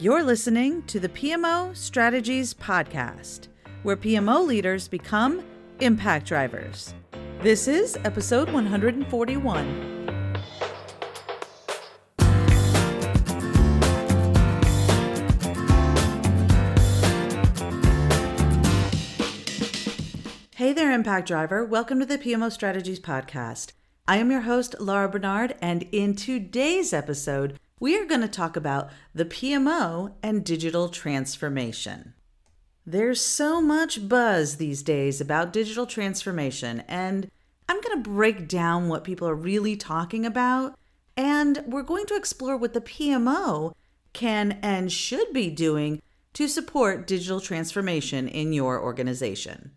You're listening to the PMO Strategies Podcast, where PMO leaders become impact drivers. This is episode 141. Hey there, Impact Driver. Welcome to the PMO Strategies Podcast. I am your host, Laura Bernard, and in today's episode, we are going to talk about the PMO and digital transformation. There's so much buzz these days about digital transformation, and I'm going to break down what people are really talking about, and we're going to explore what the PMO can and should be doing to support digital transformation in your organization.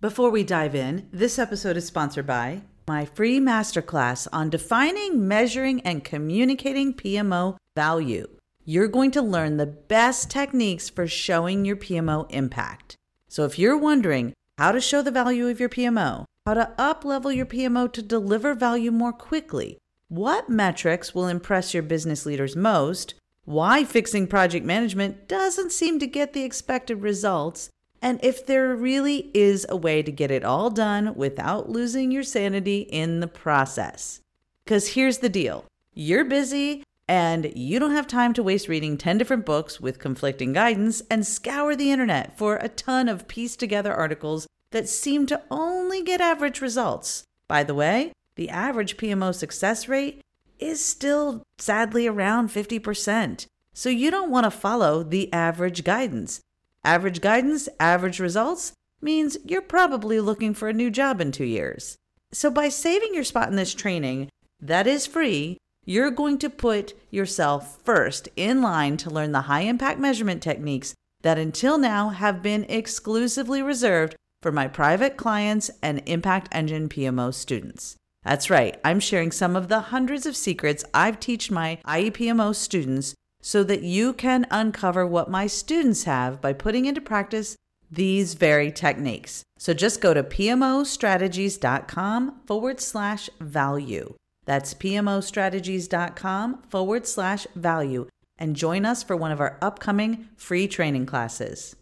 Before we dive in, this episode is sponsored by my free masterclass on defining, measuring, and communicating PMO value. You're going to learn the best techniques for showing your PMO impact. So if you're wondering how to show the value of your PMO, how to up-level your PMO to deliver value more quickly, what metrics will impress your business leaders most, why fixing project management doesn't seem to get the expected results, and if there really is a way to get it all done without losing your sanity in the process. Because here's the deal. You're busy and you don't have time to waste reading 10 different books with conflicting guidance and scour the internet for a ton of pieced together articles that seem to only get average results. By the way, the average PMO success rate is still sadly around 50%. So you don't want to follow the average guidance. Average guidance, average results means you're probably looking for a new job in 2 years. So by saving your spot in this training that is free, you're going to put yourself first in line to learn the high impact measurement techniques that until now have been exclusively reserved for my private clients and Impact Engine PMO students. That's right, I'm sharing some of the hundreds of secrets I've taught my IEPMO students so that you can uncover what my students have by putting into practice these very techniques. So just go to PMOstrategies.com/value. That's PMOstrategies.com/value and join us for one of our upcoming free training classes.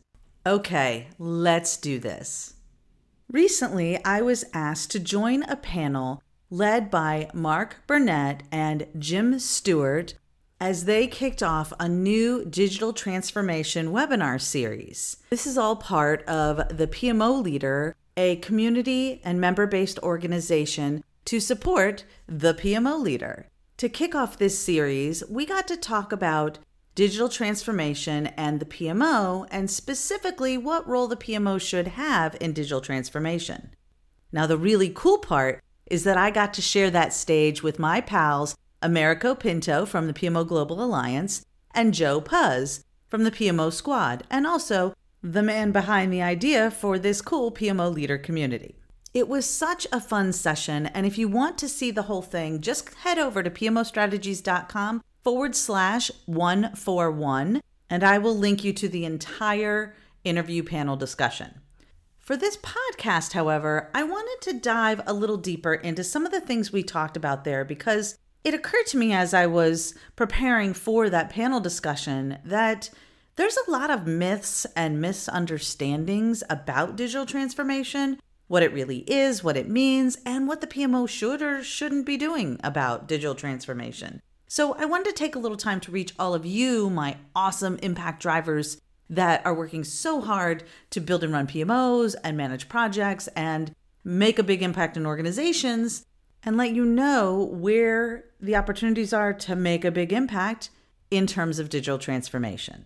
Okay, let's do this. Recently, I was asked to join a panel led by Mark Burnett and Jim Stewart as they kicked off a new digital transformation webinar series. This is all part of the PMO Leader, a community and member-based organization to support the PMO Leader. To kick off this series, we got to talk about digital transformation and the PMO, and specifically what role the PMO should have in digital transformation. Now, the really cool part is that I got to share that stage with my pals, Americo Pinto from the PMO Global Alliance, and Joe Puzz from the PMO Squad, and also the man behind the idea for this cool PMO Leader community. It was such a fun session, and if you want to see the whole thing, just head over to PMOstrategies.com/141, and I will link you to the entire interview panel discussion. For this podcast, however, I wanted to dive a little deeper into some of the things we talked about there, because it occurred to me as I was preparing for that panel discussion that there's a lot of myths and misunderstandings about digital transformation, what it really is, what it means, and what the PMO should or shouldn't be doing about digital transformation. So I wanted to take a little time to reach all of you, my awesome impact drivers that are working so hard to build and run PMOs and manage projects and make a big impact in organizations, and let you know where the opportunities are to make a big impact in terms of digital transformation.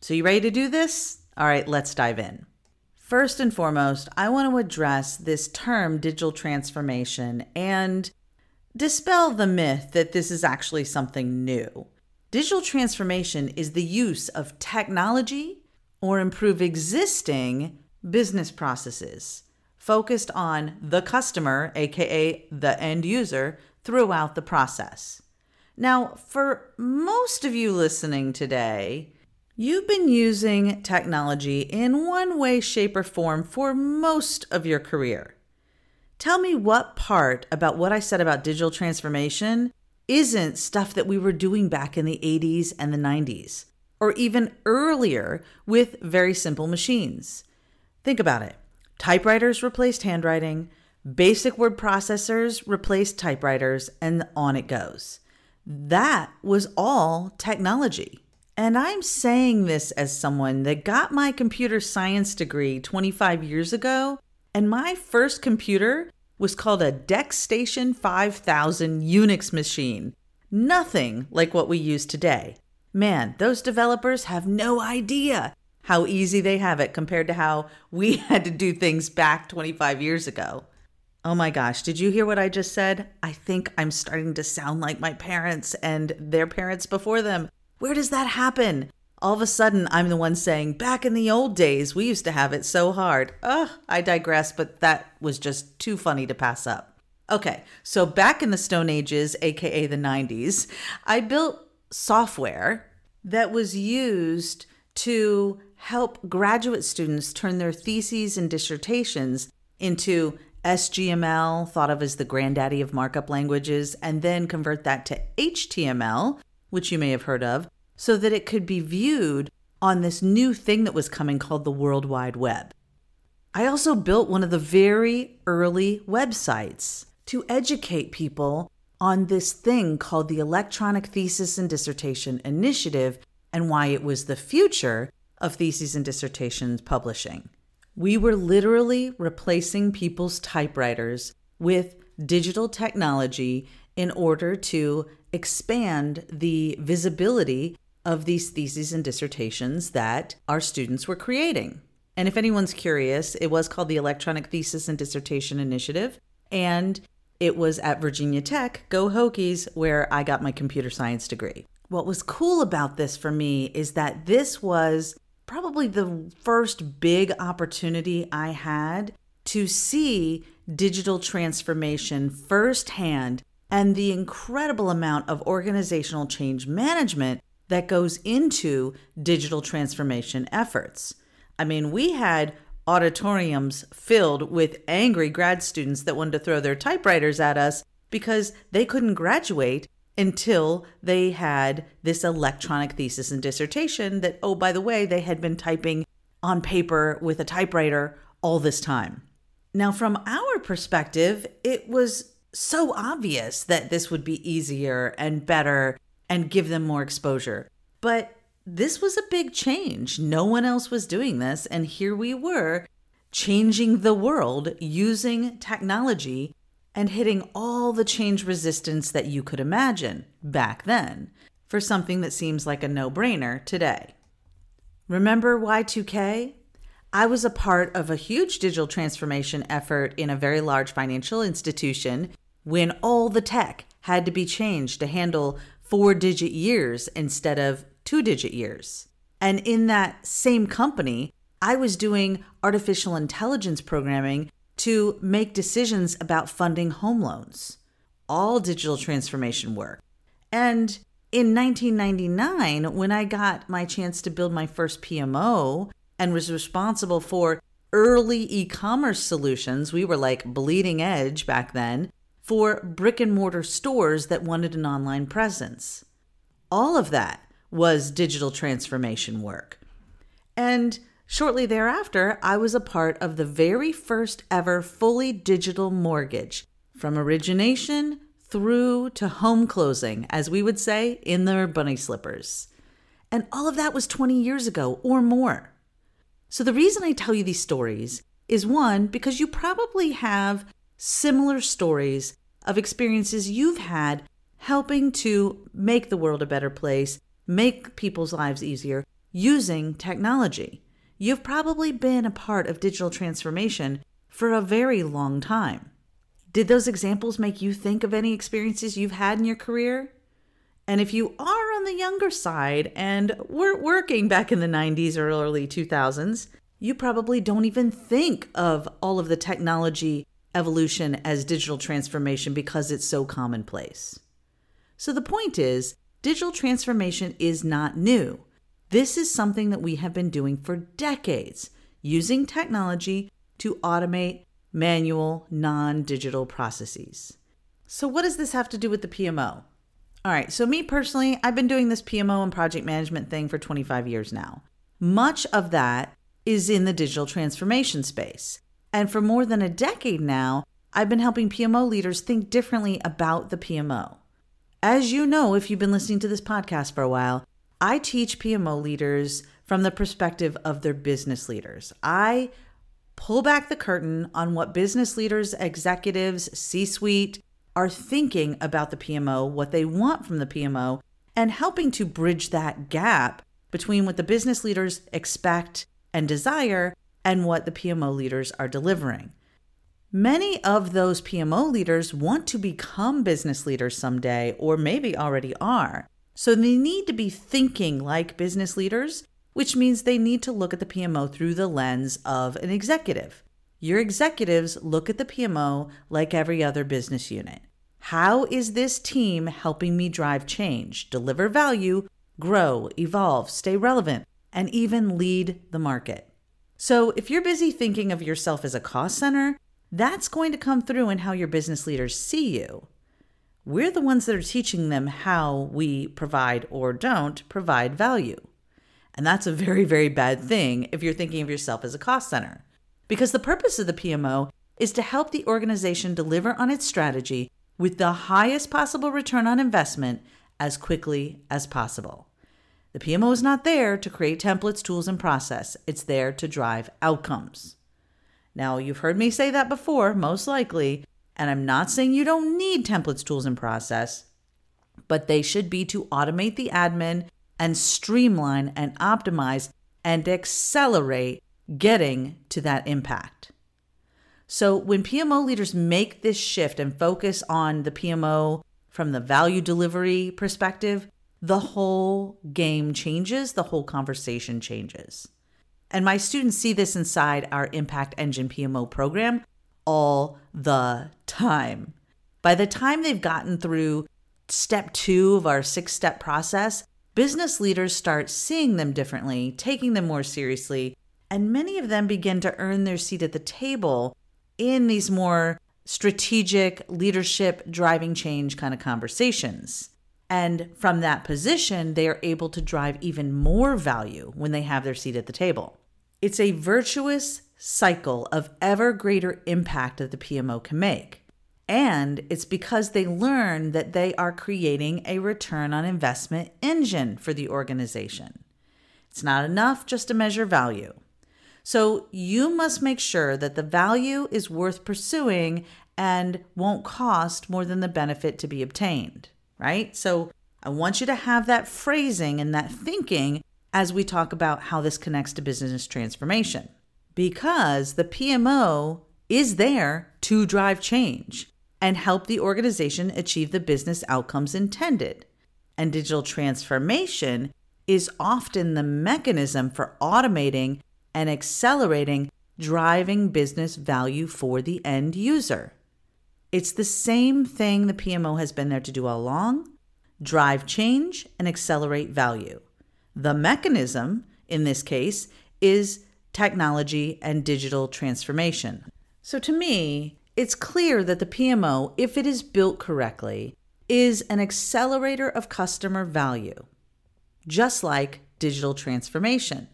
So you ready to do this? All right, let's dive in. First and foremost, I want to address this term digital transformation and dispel the myth that this is actually something new. Digital transformation is the use of technology or improve existing business processes, focused on the customer, aka the end user, throughout the process. Now, for most of you listening today, you've been using technology in one way, shape, or form for most of your career. Tell me what part about what I said about digital transformation isn't stuff that we were doing back in the 80s and the 90s. or even earlier with very simple machines. Think about it. Typewriters replaced handwriting, basic word processors replaced typewriters, and on it goes. That was all technology. And I'm saying this as someone that got my computer science degree 25 years ago, and my first computer was called a DECstation 5000 Unix machine. Nothing like what we use today. Man, those developers have no idea how easy they have it compared to how we had to do things back 25 years ago. Oh my gosh, did you hear what I just said? I think I'm starting to sound like my parents and their parents before them. Where does that happen? All of a sudden, I'm the one saying, back in the old days, we used to have it so hard. Ugh, I digress, but that was just too funny to pass up. Okay, so back in the Stone Ages, aka the 90s, I built software that was used to help graduate students turn their theses and dissertations into SGML, thought of as the granddaddy of markup languages, and then convert that to HTML, which you may have heard of, so that it could be viewed on this new thing that was coming called the World Wide Web. I also built one of the very early websites to educate people on this thing called the Electronic Thesis and Dissertation Initiative and why it was the future of theses and dissertations publishing. We were literally replacing people's typewriters with digital technology in order to expand the visibility of these theses and dissertations that our students were creating. And if anyone's curious, it was called the Electronic Thesis and Dissertation Initiative, and it was at Virginia Tech, go Hokies, where I got my computer science degree. What was cool about this for me is that this was probably the first big opportunity I had to see digital transformation firsthand and the incredible amount of organizational change management that goes into digital transformation efforts. I mean, we had auditoriums filled with angry grad students that wanted to throw their typewriters at us because they couldn't graduate until they had this electronic thesis and dissertation that, oh, by the way, they had been typing on paper with a typewriter all this time. Now, from our perspective, it was so obvious that this would be easier and better and give them more exposure. But this was a big change. No one else was doing this. And here we were changing the world using technology and hitting all the change resistance that you could imagine back then for something that seems like a no-brainer today. Remember Y2K? I was a part of a huge digital transformation effort in a very large financial institution when all the tech had to be changed to handle 4-digit years instead of 2-digit years. And in that same company, I was doing artificial intelligence programming to make decisions about funding home loans, all digital transformation work. And in 1999, when I got my chance to build my first PMO and was responsible for early e-commerce solutions, we were like bleeding edge back then, for brick and mortar stores that wanted an online presence. All of that was digital transformation work. And shortly thereafter, I was a part of the very first ever fully digital mortgage, from origination through to home closing, as we would say, in their bunny slippers. And all of that was 20 years ago or more. So the reason I tell you these stories is, one, because you probably have similar stories of experiences you've had helping to make the world a better place, make people's lives easier using technology. You've probably been a part of digital transformation for a very long time. Did those examples make you think of any experiences you've had in your career? And if you are on the younger side and weren't working back in the 90s or early 2000s, you probably don't even think of all of the technology evolution as digital transformation because it's so commonplace. So the point is, digital transformation is not new. This is something that we have been doing for decades, using technology to automate manual, non-digital processes. So what does this have to do with the PMO? All right, so me personally, I've been doing this PMO and project management thing for 25 years now. Much of that is in the digital transformation space. And for more than a decade now, I've been helping PMO leaders think differently about the PMO. As you know, if you've been listening to this podcast for a while, I teach PMO leaders from the perspective of their business leaders. I pull back the curtain on what business leaders, executives, C-suite are thinking about the PMO, what they want from the PMO, and helping to bridge that gap between what the business leaders expect and desire and what the PMO leaders are delivering. Many of those PMO leaders want to become business leaders someday, or maybe already are. So they need to be thinking like business leaders, which means they need to look at the PMO through the lens of an executive. Your executives look at the PMO like every other business unit. How is this team helping me drive change, deliver value, grow, evolve, stay relevant, and even lead the market? So if you're busy thinking of yourself as a cost center, that's going to come through in how your business leaders see you. We're the ones that are teaching them how we provide or don't provide value. And that's a very, very bad thing if you're thinking of yourself as a cost center, because the purpose of the PMO is to help the organization deliver on its strategy with the highest possible return on investment as quickly as possible. The PMO is not there to create templates, tools, and process. It's there to drive outcomes. Now, you've heard me say that before, most likely, and I'm not saying you don't need templates, tools, and process, but they should be to automate the admin and streamline and optimize and accelerate getting to that impact. So when PMO leaders make this shift and focus on the PMO from the value delivery perspective, the whole game changes, the whole conversation changes. And my students see this inside our Impact Engine PMO program all the time. By the time they've gotten through step 2 of our 6-step process, business leaders start seeing them differently, taking them more seriously, and many of them begin to earn their seat at the table in these more strategic leadership, driving change kind of conversations. And from that position, they are able to drive even more value when they have their seat at the table. It's a virtuous cycle of ever greater impact that the PMO can make. And it's because they learn that they are creating a return on investment engine for the organization. It's not enough just to measure value. So you must make sure that the value is worth pursuing and won't cost more than the benefit to be obtained, right? So I want you to have that phrasing and that thinking as we talk about how this connects to business transformation, because the PMO is there to drive change and help the organization achieve the business outcomes intended. And digital transformation is often the mechanism for automating and accelerating driving business value for the end user. It's the same thing the PMO has been there to do all along: drive change and accelerate value. The mechanism, in this case, is technology and digital transformation. So to me, it's clear that the PMO, if it is built correctly, is an accelerator of customer value, just like digital transformation.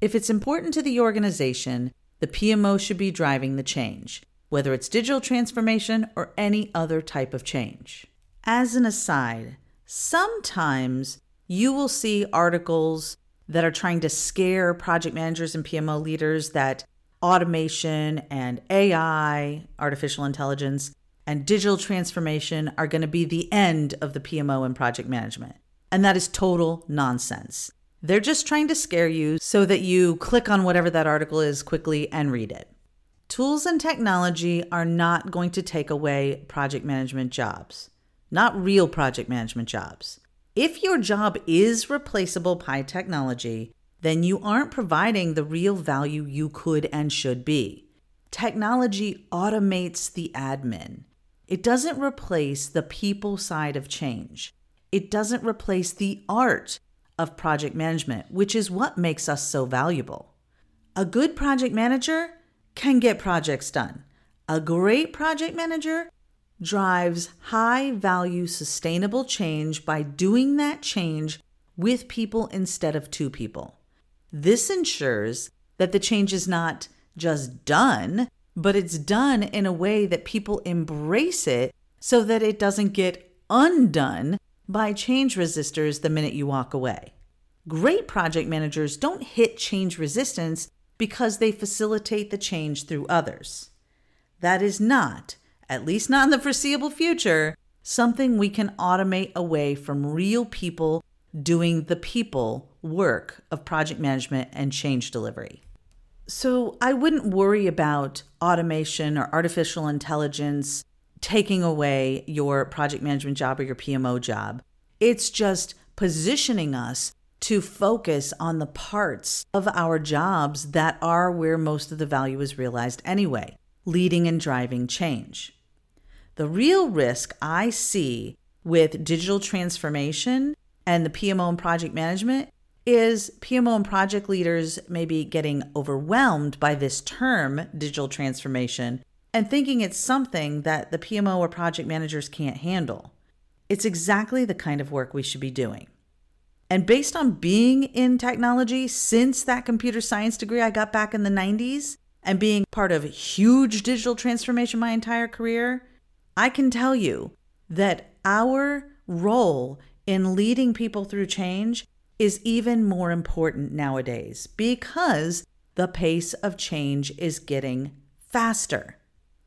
If it's important to the organization, the PMO should be driving the change, whether it's digital transformation or any other type of change. As an aside, sometimes you will see articles that are trying to scare project managers and PMO leaders that automation and AI, artificial intelligence, and digital transformation are going to be the end of the PMO and project management. And that is total nonsense. They're just trying to scare you so that you click on whatever that article is quickly and read it. Tools and technology are not going to take away project management jobs, not real project management jobs. If your job is replaceable by technology, then you aren't providing the real value you could and should be. Technology automates the admin. It doesn't replace the people side of change. It doesn't replace the art of project management, which is what makes us so valuable. A good project manager can get projects done. A great project manager drives high-value sustainable change by doing that change with people instead of to people. This ensures that the change is not just done, but it's done in a way that people embrace it so that it doesn't get undone by change resistors the minute you walk away. Great project managers don't hit change resistance because they facilitate the change through others. That is not, at least not in the foreseeable future, something we can automate away from real people doing the people work of project management and change delivery. So I wouldn't worry about automation or artificial intelligence taking away your project management job or your PMO job. It's just positioning us to focus on the parts of our jobs that are where most of the value is realized anyway, leading and driving change. The real risk I see with digital transformation and the PMO and project management is PMO and project leaders maybe getting overwhelmed by this term, digital transformation, and thinking it's something that the PMO or project managers can't handle. It's exactly the kind of work we should be doing. And based on being in technology since that computer science degree I got back in the 90s and being part of huge digital transformation my entire career, I can tell you that our role in leading people through change is even more important nowadays because the pace of change is getting faster.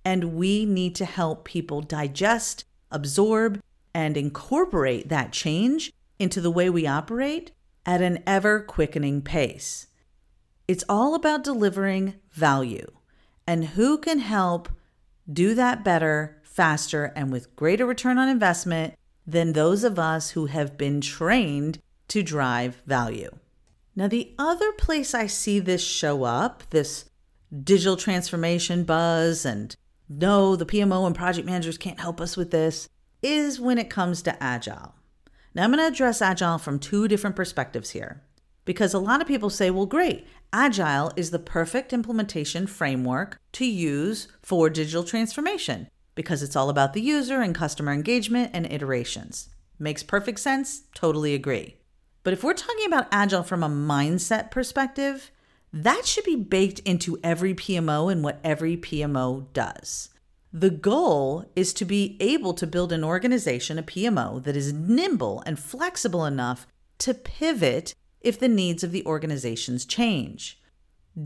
And we need to help people digest, absorb, and incorporate that change into the way we operate at an ever-quickening pace. It's all about delivering value, and who can help do that better, faster, and with greater return on investment than those of us who have been trained to drive value. Now, the other place I see this show up, this digital transformation buzz and no, the PMO and project managers can't help us with this, is when it comes to Agile. Now, I'm going to address Agile from two different perspectives here, because a lot of people say, well, great, Agile is the perfect implementation framework to use for digital transformation, because it's all about the user and customer engagement and iterations. Makes perfect sense, totally agree. But if we're talking about Agile from a mindset perspective, that should be baked into every PMO and what every PMO does. The goal is to be able to build an organization, a PMO, that is nimble and flexible enough to pivot if the needs of the organizations change.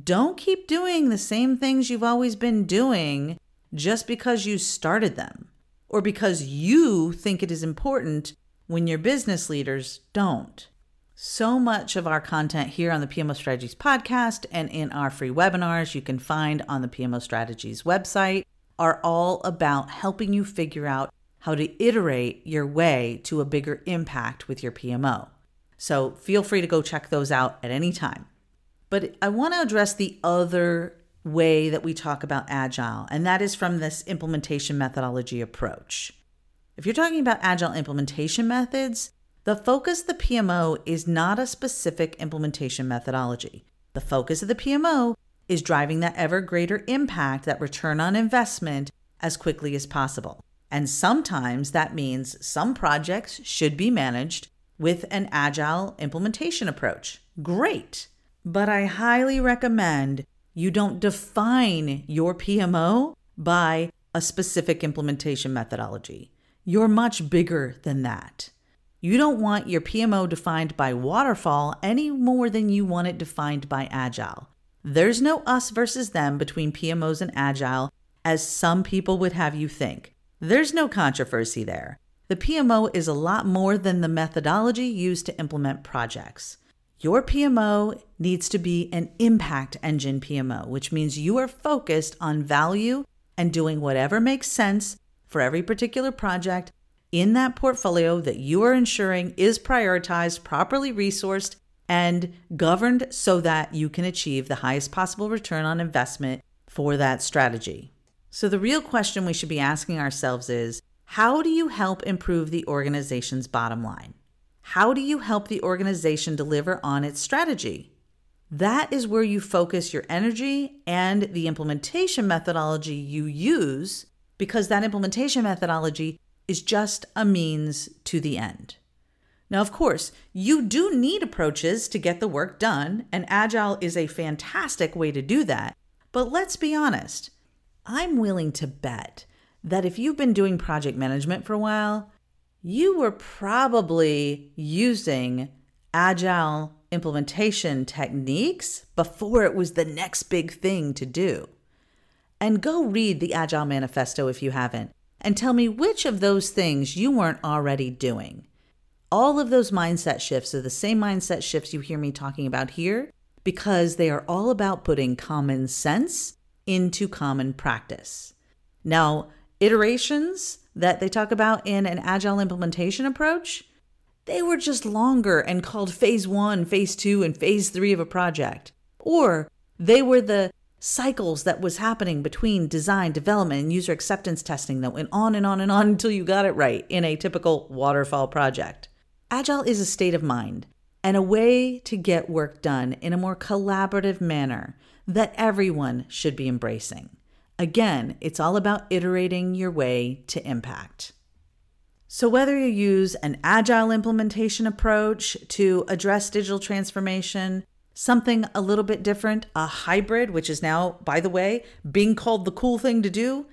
Don't keep doing the same things you've always been doing just because you started them or because you think it is important when your business leaders don't. So much of our content here on the PMO Strategies podcast and in our free webinars you can find on the PMO Strategies website are all about helping you figure out how to iterate your way to a bigger impact with your PMO. So feel free to go check those out at any time. But I want to address the other way that we talk about Agile, and that is from this implementation methodology approach. If you're talking about Agile implementation methods, the focus of the PMO is not a specific implementation methodology. The focus of the PMO is driving that ever greater impact, that return on investment, as quickly as possible. And sometimes that means some projects should be managed with an Agile implementation approach. Great. But I highly recommend you don't define your PMO by a specific implementation methodology. You're much bigger than that. You don't want your PMO defined by waterfall any more than you want it defined by Agile. There's no us versus them between PMOs and Agile, as some people would have you think. There's no controversy there. The PMO is a lot more than the methodology used to implement projects. Your PMO needs to be an impact engine PMO, which means you are focused on value and doing whatever makes sense for every particular project in that portfolio that you are ensuring is prioritized, properly resourced, and governed so that you can achieve the highest possible return on investment for that strategy. So the real question we should be asking ourselves is, how do you help improve the organization's bottom line? How do you help the organization deliver on its strategy? That is where you focus your energy and the implementation methodology you use because that implementation methodology is just a means to the end. Now, of course, you do need approaches to get the work done, and Agile is a fantastic way to do that. But let's be honest, I'm willing to bet that if you've been doing project management for a while, you were probably using Agile implementation techniques before it was the next big thing to do. And go read the Agile Manifesto if you haven't, and tell me which of those things you weren't already doing. All of those mindset shifts are the same mindset shifts you hear me talking about here, because they are all about putting common sense into common practice. Now, iterations that they talk about in an Agile implementation approach, they were just longer and called phase 1, phase 2, and phase 3 of a project. Or they were the cycles that was happening between design, development, and user acceptance testing that went on and on and on until you got it right in a typical waterfall project. Agile is a state of mind and a way to get work done in a more collaborative manner that everyone should be embracing. Again, it's all about iterating your way to impact. So whether you use an Agile implementation approach to address digital transformation, something a little bit different, a hybrid, which is now, by the way, being called the cool thing to do,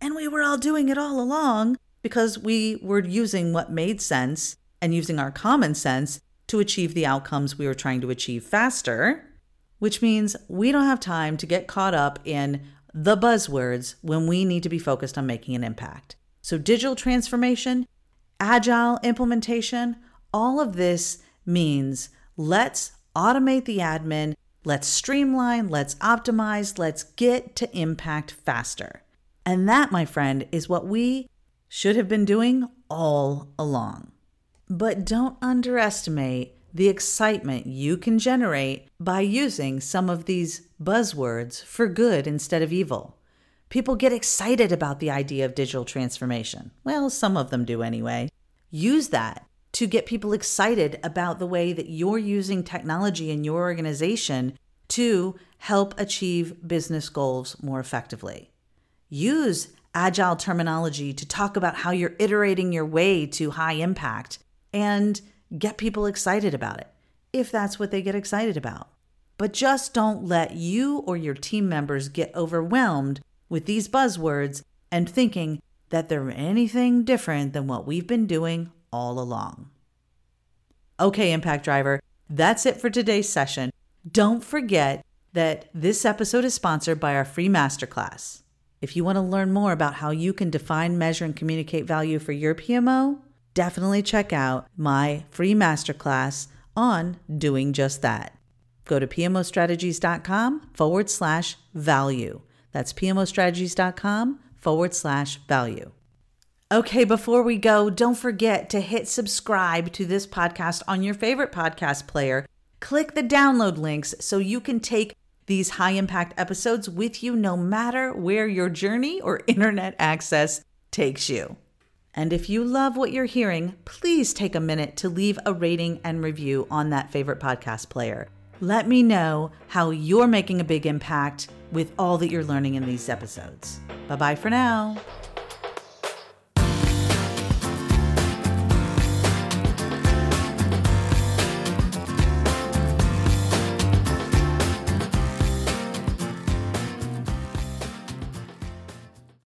and we were all doing it all along because we were using what made sense and using our common sense to achieve the outcomes we were trying to achieve faster, which means we don't have time to get caught up in the buzzwords when we need to be focused on making an impact. So digital transformation, Agile implementation, all of this means let's automate the admin, let's streamline, let's optimize, let's get to impact faster. And that, my friend, is what we should have been doing all along. But don't underestimate the excitement you can generate by using some of these buzzwords for good instead of evil. People get excited about the idea of digital transformation. Well, some of them do anyway. Use that to get people excited about the way that you're using technology in your organization to help achieve business goals more effectively. Use Agile terminology to talk about how you're iterating your way to high impact and get people excited about it, if that's what they get excited about. But just don't let you or your team members get overwhelmed with these buzzwords and thinking that they're anything different than what we've been doing all along. Okay, Impact Driver, that's it for today's session. Don't forget that this episode is sponsored by our free masterclass. If you want to learn more about how you can define, measure, and communicate value for your PMO, definitely check out my free masterclass on doing just that. Go to PMOstrategies.com/value. That's PMOstrategies.com/value. Okay, before we go, don't forget to hit subscribe to this podcast on your favorite podcast player. Click the download links so you can take these high-impact episodes with you no matter where your journey or internet access takes you. And if you love what you're hearing, please take a minute to leave a rating and review on that favorite podcast player. Let me know how you're making a big impact with all that you're learning in these episodes. Bye-bye for now.